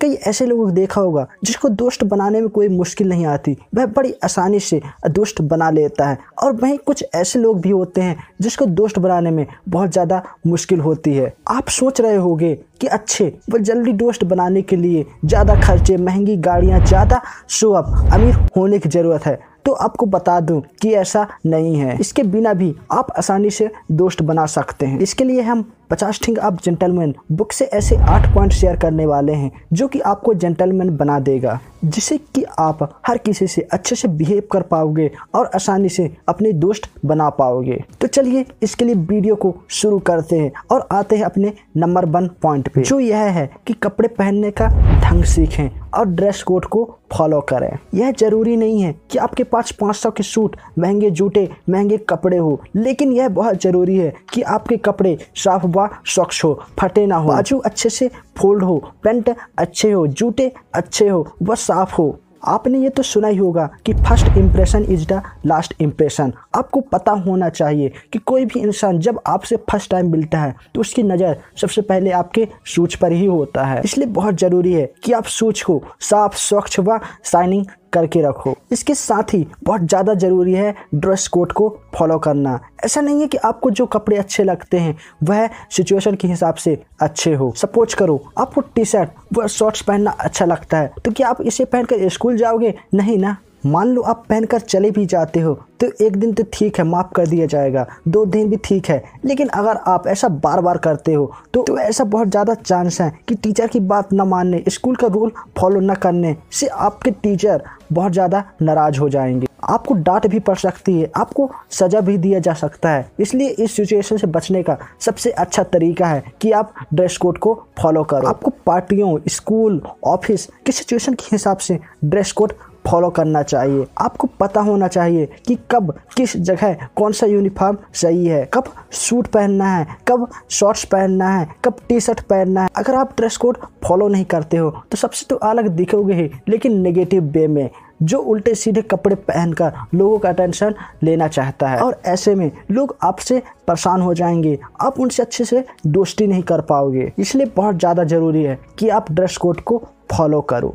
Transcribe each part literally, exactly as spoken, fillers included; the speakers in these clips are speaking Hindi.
कई ऐसे लोगों को देखा होगा जिसको दोस्त बनाने में कोई मुश्किल नहीं आती, वह बड़ी आसानी से दोस्त बना लेता है। और वहीं कुछ ऐसे लोग भी होते हैं जिसको दोस्त बनाने में बहुत ज़्यादा मुश्किल होती है। आप सोच रहे होंगे कि अच्छे व जल्दी दोस्त बनाने के लिए ज़्यादा खर्चे, महंगी गाड़ियाँ, ज़्यादा शो अप, अमीर होने की ज़रूरत है, तो आपको बता दूं कि ऐसा नहीं है। इसके बिना भी आप आसानी से दोस्त बना सकते हैं। इसके लिए हम पचास थिंग आप जेंटलमैन बुक से ऐसे आठ पॉइंट शेयर करने वाले हैं जो कि आपको जेंटलमैन बना देगा, जिससे कि आप हर किसी से अच्छे से बिहेव कर पाओगे और आसानी से अपने दोस्त बना पाओगे। तो चलिए इसके लिए वीडियो को शुरू करते हैं और आते हैं अपने नंबर वन पॉइंट पे, जो यह है कि कपड़े पहनने का ढंग सीखें और ड्रेस कोड को फॉलो करें। यह जरूरी नहीं है कि आपके पास पाँच सौ के सूट, महंगे जूते, महंगे कपड़े हो, लेकिन यह बहुत ज़रूरी है कि आपके कपड़े साफ व सॉक्स हो, फटे ना हो, बाजू अच्छे से फोल्ड हो, पेंट अच्छे हो, जूते अच्छे हो व साफ हो। आपने ये तो सुना ही होगा कि first impression is the last impression. आपको पता होना चाहिए कि कोई भी इंसान जब आपसे फर्स्ट टाइम मिलता है तो उसकी नज़र सबसे पहले आपके शूज पर ही होता है, इसलिए बहुत ज़रूरी है कि आप शूज को साफ, स्वच्छ व शाइनिंग करके रखो। इसके साथ ही बहुत ज़्यादा ज़रूरी है ड्रेस कोड को फॉलो करना। ऐसा नहीं है कि आपको जो कपड़े अच्छे लगते हैं वह सिचुएशन के हिसाब से अच्छे हो। सपोज करो आपको टी शर्ट व शॉर्ट्स पहनना अच्छा लगता है, तो क्या आप इसे पहनकर स्कूल जाओगे? नहीं ना। मान लो आप पहनकर चले भी जाते हो तो एक दिन तो ठीक है, माफ़ कर दिया जाएगा, दो दिन भी ठीक है, लेकिन अगर आप ऐसा बार बार करते हो तो, तो ऐसा बहुत ज़्यादा चांस है कि टीचर की बात न मानने, स्कूल का रूल फॉलो न करने से आपके टीचर बहुत ज़्यादा नाराज़ हो जाएंगे। आपको डांट भी पड़ सकती है, आपको सज़ा भी दिया जा सकता है। इसलिए इस सिचुएशन से बचने का सबसे अच्छा तरीका है कि आप ड्रेस कोड को फॉलो करो। आपको पार्टियों, स्कूल, ऑफिस की सिचुएशन के हिसाब से ड्रेस कोड फॉलो करना चाहिए। आपको पता होना चाहिए कि कब किस जगह कौन सा यूनिफॉर्म सही है, कब सूट पहनना है, कब शॉर्ट्स पहनना है, कब टी शर्ट पहनना है। अगर आप ड्रेस कोड फॉलो नहीं करते हो तो सबसे तो अलग दिखोगे ही, लेकिन नेगेटिव वे में, जो उल्टे सीधे कपड़े पहनकर लोगों का अटेंशन लेना चाहता है, और ऐसे में लोग आपसे परेशान हो जाएंगे, आप उनसे अच्छे से दोस्ती नहीं कर पाओगे। इसलिए बहुत ज़्यादा ज़रूरी है कि आप ड्रेस कोड को फॉलो करो।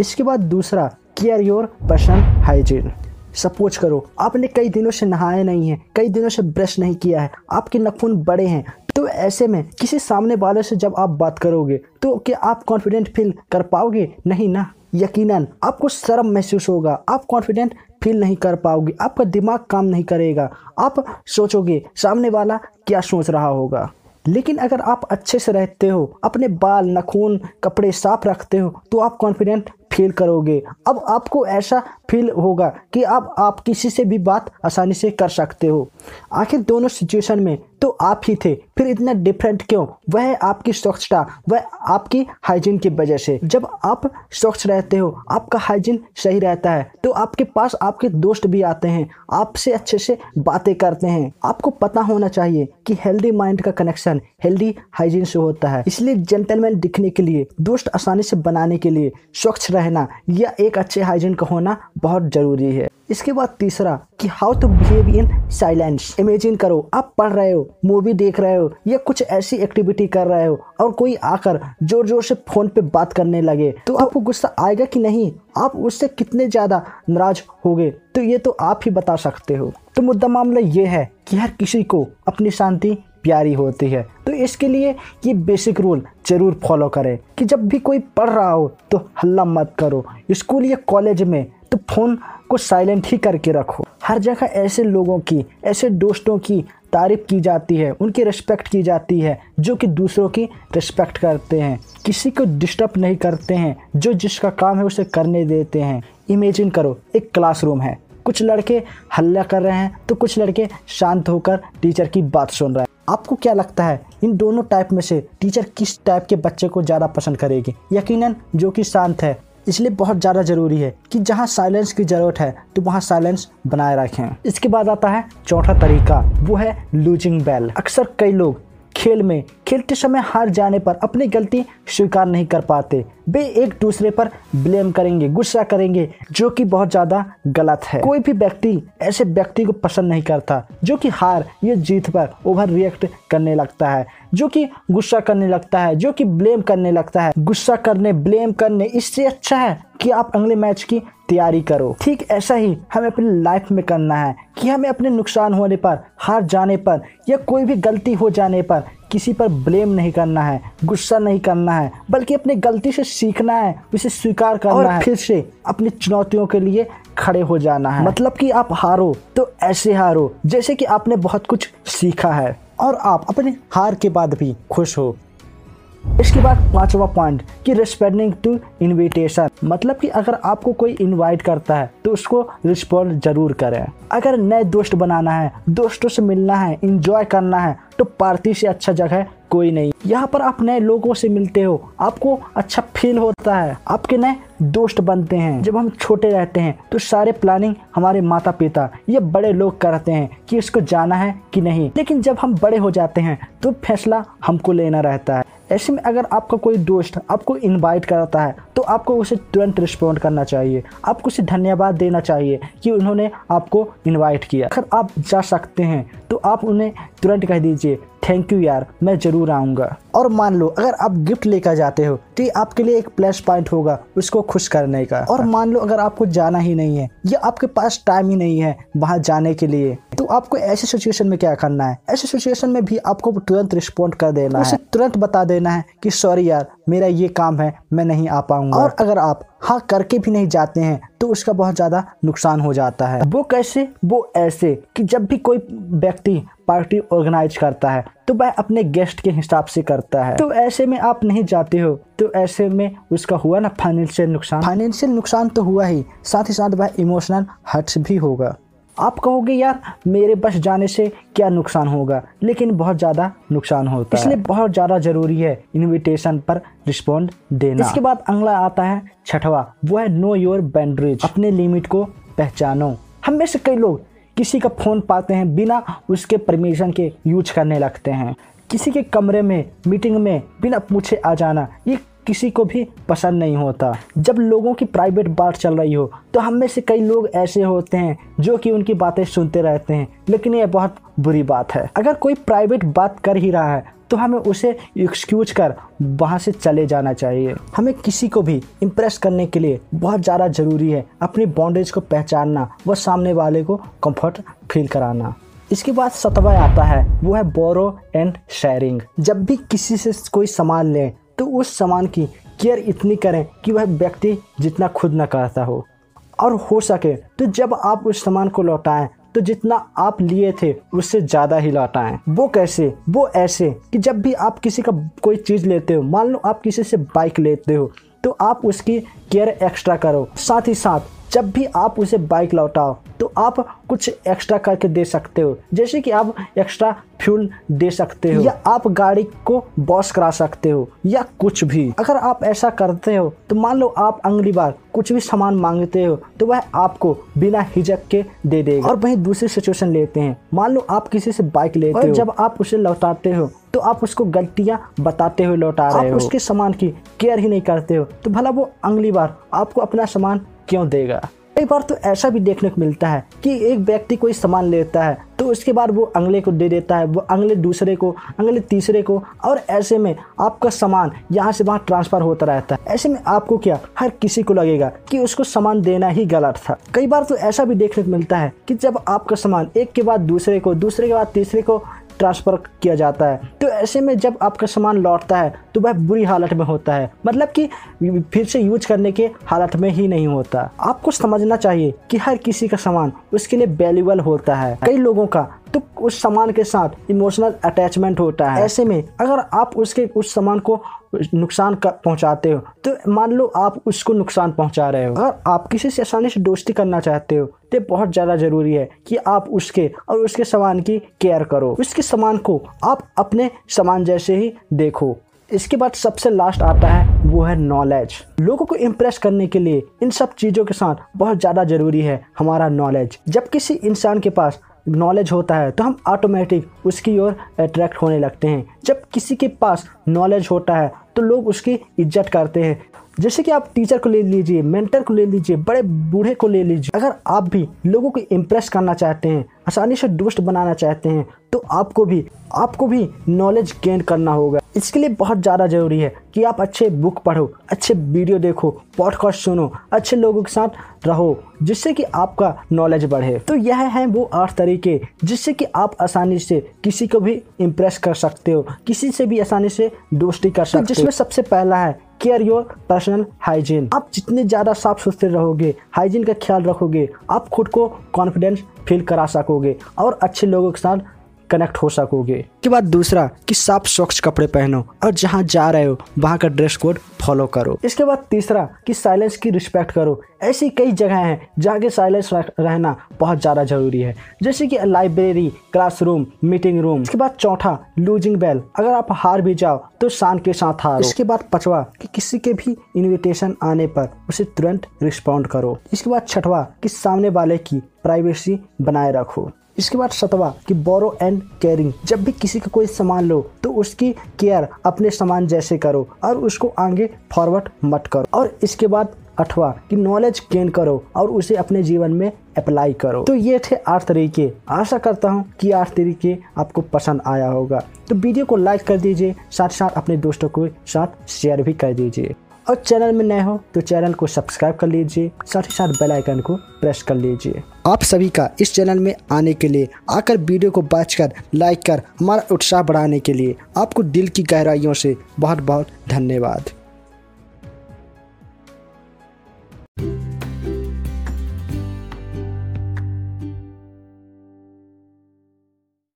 इसके बाद दूसरा, care your personal hygiene. Suppose करो आपने कई दिनों से नहाया नहीं है, कई दिनों से ब्रश नहीं किया है, आपके नाखून बड़े हैं, तो ऐसे में किसी सामने वाले से जब आप बात करोगे तो क्या आप कॉन्फिडेंट फील कर पाओगे? नहीं ना। यकीनन आपको शर्म महसूस होगा, आप कॉन्फिडेंट फील नहीं कर पाओगे, आपका दिमाग काम नहीं करेगा, आप सोचोगे सामने वाला क्या सोच रहा होगा। लेकिन अगर आप अच्छे से रहते हो, अपने बाल, नाखून, कपड़े साफ रखते हो, तो आप कॉन्फिडेंट फील करोगे। अब आपको ऐसा फील होगा कि अब आप किसी से भी बात आसानी से कर सकते हो। आखिर दोनों सिचुएशन में तो आप ही थे, फिर इतना डिफरेंट क्यों? वह आपकी स्वच्छता, वह आपकी हाइजीन की वजह से। जब आप स्वच्छ रहते हो, आपका हाइजीन सही रहता है, तो आपके पास आपके दोस्त भी आते हैं, आपसे अच्छे से बातें करते हैं। आपको पता होना चाहिए कि हेल्दी माइंड का कनेक्शन हेल्दी हाइजीन से होता है। इसलिए जेंटलमैन दिखने के लिए, दोस्त आसानी से बनाने के लिए स्वच्छ रहना या एक अच्छे हाइजीन का होना बहुत जरूरी है। इसके बाद तीसरा, कि how to behave in silence. Imagine करो आप पढ़ रहे हो, मूवी देख रहे हो या कुछ ऐसी एक्टिविटी कर रहे हो और कोई आकर जोर जोर से फोन पे बात करने लगे, तो आपको गुस्सा आएगा कि नहीं? आप उससे कितने ज़्यादा नाराज होगे, तो ये तो आप ही बता सकते हो। तो मुद्दा मामला ये है कि हर किसी को अपनी शांति प्यारी होती है, तो इसके लिए ये बेसिक रूल जरूर फॉलो करें कि जब भी कोई पढ़ रहा हो तो हल्ला मत करो। स्कूल या कॉलेज में तो फ़ोन को साइलेंट ही करके रखो। हर जगह ऐसे लोगों की, ऐसे दोस्तों की तारीफ की जाती है, उनकी रिस्पेक्ट की जाती है जो कि दूसरों की रिस्पेक्ट करते हैं, किसी को डिस्टर्ब नहीं करते हैं, जो जिसका काम है उसे करने देते हैं। इमेजिन करो एक क्लासरूम है, कुछ लड़के हल्ला कर रहे हैं तो कुछ लड़के शांत होकर टीचर की बात सुन रहे हैं। आपको क्या लगता है इन दोनों टाइप में से टीचर किस टाइप के बच्चे को ज़्यादा पसंद करेगी? यकीनन जो कि शांत है। इसलिए बहुत ज़्यादा ज़रूरी है कि जहाँ साइलेंस की ज़रूरत है तो वहाँ साइलेंस बनाए रखें। इसके बाद आता है चौथा तरीका, वो है लूजिंग बैल। अक्सर कई लोग खेल में खेलते समय हार जाने पर अपनी गलती स्वीकार नहीं कर पाते, वे एक दूसरे पर ब्लेम करेंगे, गुस्सा करेंगे, जो कि बहुत ज़्यादा गलत है। कोई भी व्यक्ति ऐसे व्यक्ति को पसंद नहीं करता जो कि हार या जीत पर ओवर रिएक्ट करने लगता है, जो कि गुस्सा करने लगता है, जो कि ब्लेम करने लगता है। गुस्सा करने, ब्लेम करने, इससे अच्छा है कि आप अगले मैच की तैयारी करो। ठीक ऐसा ही हमें अपनी लाइफ में करना है कि हमें अपने नुकसान होने पर, हार जाने पर या कोई भी गलती हो जाने पर किसी पर ब्लेम नहीं करना है, गुस्सा नहीं करना है, बल्कि अपनी गलती से सीखना है, उसे स्वीकार करना और है, फिर से अपनी चुनौतियों के लिए खड़े हो जाना है। मतलब कि आप हारो तो ऐसे हारो जैसे कि आपने बहुत कुछ सीखा है और आप अपने हार के बाद भी खुश हो। इसके बाद पांचवा पॉइंट कि रिस्पॉन्डिंग टू इनविटेशन, मतलब कि अगर आपको कोई इनवाइट करता है तो उसको रिस्पॉन्ड जरूर करें। अगर नए दोस्त बनाना है, दोस्तों से मिलना है, एंजॉय करना है, तो पार्टी से अच्छा जगह कोई नहीं। यहाँ पर आप नए लोगों से मिलते हो, आपको अच्छा फील होता है, आपके नए दोस्त बनते हैं। जब हम छोटे रहते हैं तो सारे प्लानिंग हमारे माता पिता या बड़े लोग करते हैं कि इसको जाना है कि नहीं, लेकिन जब हम बड़े हो जाते हैं तो फैसला हमको लेना रहता है। ऐसे में अगर आपका कोई दोस्त आपको इनवाइट करता है तो आपको उसे तुरंत रिस्पॉन्ड करना चाहिए, आपको उसे धन्यवाद देना चाहिए कि उन्होंने आपको इनवाइट किया। अगर आप जा सकते हैं तो आप उन्हें तुरंत कह दीजिए थैंक यू यार, मैं ज़रूर आऊँगा। और मान लो अगर आप गिफ्ट लेकर जाते हो तो ये आपके लिए एक प्लस पॉइंट होगा उसको खुश करने का। और मान लो अगर आपको जाना ही नहीं है या आपके पास टाइम ही नहीं है वहाँ जाने के लिए, तो आपको ऐसे सिचुएशन में क्या करना है, ऐसे सिचुएशन में भी आपको तुरंत रिस्पॉन्ड कर देना है, तुरंत बता देना है कि सॉरी यार मेरा ये काम है, मैं नहीं आ पाऊंगा। और अगर आप हाँ करके भी नहीं जाते हैं तो उसका बहुत ज़्यादा नुकसान हो जाता है। वो कैसे, वो ऐसे कि जब भी कोई व्यक्ति पार्टी ऑर्गेनाइज करता है तो वह अपने गेस्ट के हिसाब से करता है, तो ऐसे में आप नहीं जाते हो तो ऐसे में उसका हुआ ना फाइनेंशियल नुकसान। फाइनेंशियल नुकसान तो हुआ ही, साथ ही साथ वह इमोशनल हर्ट भी होगा। आप कहोगे यार मेरे बस जाने से क्या नुकसान होगा, लेकिन बहुत ज़्यादा नुकसान होता है। इसलिए बहुत ज़्यादा ज़रूरी है इनविटेशन पर रिस्पॉन्ड देना। इसके बाद अगला आता है छठवा, वो है नो योर बाउंड्रीज, अपने लिमिट को पहचानो। हम में से कई लोग किसी का फ़ोन पाते हैं बिना उसके परमिशन के यूज करने लगते हैं, किसी के कमरे में मीटिंग में बिना पूछे आ जाना, ये किसी को भी पसंद नहीं होता। जब लोगों की प्राइवेट बात चल रही हो तो हम में से कई लोग ऐसे होते हैं जो कि उनकी बातें सुनते रहते हैं, लेकिन ये बहुत बुरी बात है। अगर कोई प्राइवेट बात कर ही रहा है तो हमें उसे एक्सक्यूज कर वहाँ से चले जाना चाहिए। हमें किसी को भी इम्प्रेस करने के लिए बहुत ज़्यादा ज़रूरी है अपनी बाउंड्रीज को पहचानना व सामने वाले को कंफर्ट फील कराना। इसके बाद सातवां आता है, वो है बोरो एंड शेयरिंग। जब भी किसी से कोई सामान लें तो उस सामान की केयर इतनी करें कि वह व्यक्ति जितना खुद ना करता हो, और हो सके तो जब आप उस सामान को लौटाएं तो जितना आप लिए थे उससे ज़्यादा ही लौटाएं। वो कैसे, वो ऐसे कि जब भी आप किसी का कोई चीज़ लेते हो, मान लो आप किसी से बाइक लेते हो, तो आप उसकी केयर एक्स्ट्रा करो। साथ ही साथ जब भी आप उसे बाइक लौटाओ तो आप कुछ एक्स्ट्रा करके दे सकते हो, जैसे कि आप एक्स्ट्रा फ्यूल दे सकते हो या आप गाड़ी को वॉश करा सकते हो या कुछ भी। अगर आप ऐसा करते हो तो मान लो आप अगली बार कुछ भी सामान मांगते हो तो वह आपको बिना हिचक के दे देगा। और वहीं दूसरी सिचुएशन लेते हैं, मान लो आप किसी से बाइक लेते हो, जब आप उसे लौटाते हो तो आप उसको गलतियाँ बताते हुए लौटा रहे हो, उसके सामान की केयर ही नहीं करते हो, तो भला वो अगली बार आपको अपना सामान क्यों देगा। कई बार तो ऐसा भी देखने को मिलता है कि एक व्यक्ति कोई सामान लेता है तो उसके बाद वो अगले को दे देता है, वो अगले दूसरे को, अगले तीसरे को, और ऐसे में आपका सामान यहाँ से वहाँ ट्रांसफ़र होता रहता है। ऐसे में आपको क्या, हर किसी को लगेगा कि उसको सामान देना ही गलत था। कई बार तो ऐसा भी देखने को मिलता है कि जब आपका सामान एक के बाद दूसरे को, दूसरे के बाद तीसरे को ट्रांसफ़र किया जाता है तो ऐसे में जब आपका सामान लौटता है तो वह बुरी हालत में होता है, मतलब कि फिर से यूज करने के हालत में ही नहीं होता। आपको समझना चाहिए कि हर किसी का सामान उसके लिए वैल्यूएबल होता है। कई लोगों का तो उस सामान के साथ इमोशनल अटैचमेंट होता है, ऐसे में अगर आप उसके उस सामान को नुकसान पहुंचाते हो तो मान लो आप उसको नुकसान पहुंचा रहे हो। अगर आप किसी से आसानी से दोस्ती करना चाहते हो तो बहुत ज़्यादा ज़रूरी है कि आप उसके और उसके सामान की केयर करो, उसके सामान को आप अपने सामान जैसे ही देखो। इसके बाद सबसे लास्ट आता है, वो है नॉलेज। लोगों को इम्प्रेस करने के लिए इन सब चीज़ों के साथ बहुत ज़्यादा ज़रूरी है हमारा नॉलेज। जब किसी इंसान के पास नॉलेज होता है तो हम ऑटोमेटिक उसकी ओर अट्रैक्ट होने लगते हैं। जब किसी के पास नॉलेज होता है तो लोग उसकी इज्जत करते हैं। जैसे कि आप टीचर को ले लीजिए, मेंटर को ले लीजिए, बड़े बूढ़े को ले लीजिए। अगर आप भी लोगों को इम्प्रेस करना चाहते हैं, आसानी से दोस्त बनाना चाहते हैं, तो आपको भी आपको भी नॉलेज गेन करना होगा। इसके लिए बहुत ज़्यादा ज़रूरी है कि आप अच्छे बुक पढ़ो, अच्छे वीडियो देखो, पॉडकास्ट सुनो, अच्छे लोगों के साथ रहो, जिससे कि आपका नॉलेज बढ़े। तो यह है वो आठ तरीके जिससे कि आप आसानी से किसी को भी इम्प्रेस कर सकते हो, किसी से भी आसानी से दोस्ती कर सकते हो। तो जिसमें सबसे पहला है केयर योर पर्सनल हाइजीन। आप जितने ज़्यादा साफ सुथरे रहोगे, हाइजीन का ख्याल रखोगे, आप खुद को कॉन्फिडेंस फील करा सकोगे और अच्छे लोगों के साथ कनेक्ट हो सकोगे। इसके बाद दूसरा कि साफ स्वच्छ कपड़े पहनो और जहाँ जा रहे हो वहाँ का ड्रेस कोड फॉलो करो। इसके बाद तीसरा कि साइलेंस की रिस्पेक्ट करो। ऐसी कई जगह हैं जहाँ के साइलेंस रहना बहुत ज़्यादा जरूरी है, जैसे कि लाइब्रेरी, क्लासरूम, मीटिंग रूम। इसके बाद चौथा लूजिंग बेल। अगर आप हार भी जाओ तो शान के साथ हारो। इसके बाद पांचवा कि किसी के भी इन्विटेशन आने पर उसे तुरंत रिस्पॉन्ड करो। इसके बाद छठवा कि सामने वाले की प्राइवेसी बनाए रखो। इसके बाद सतवा कि बोरो एंड केयरिंग। जब भी किसी का कोई सामान लो तो उसकी केयर अपने सामान जैसे करो और उसको आगे फॉरवर्ड मत करो। और इसके बाद अठवा कि नॉलेज गेन करो और उसे अपने जीवन में अप्लाई करो। तो ये थे आठ तरीके। आशा करता हूँ कि आठ तरीके आपको पसंद आया होगा। तो वीडियो को लाइक कर दीजिए, साथ साथ अपने दोस्तों के साथ शेयर भी कर दीजिए और चैनल में नए हो तो चैनल को सब्सक्राइब कर लीजिए, साथ ही साथ बेल आइकन को प्रेस कर लीजिए। आप सभी का इस चैनल में आने के लिए, आकर वीडियो को वॉच कर, लाइक कर, हमारा उत्साह बढ़ाने के लिए आपको दिल की गहराइयों से बहुत बहुत धन्यवाद।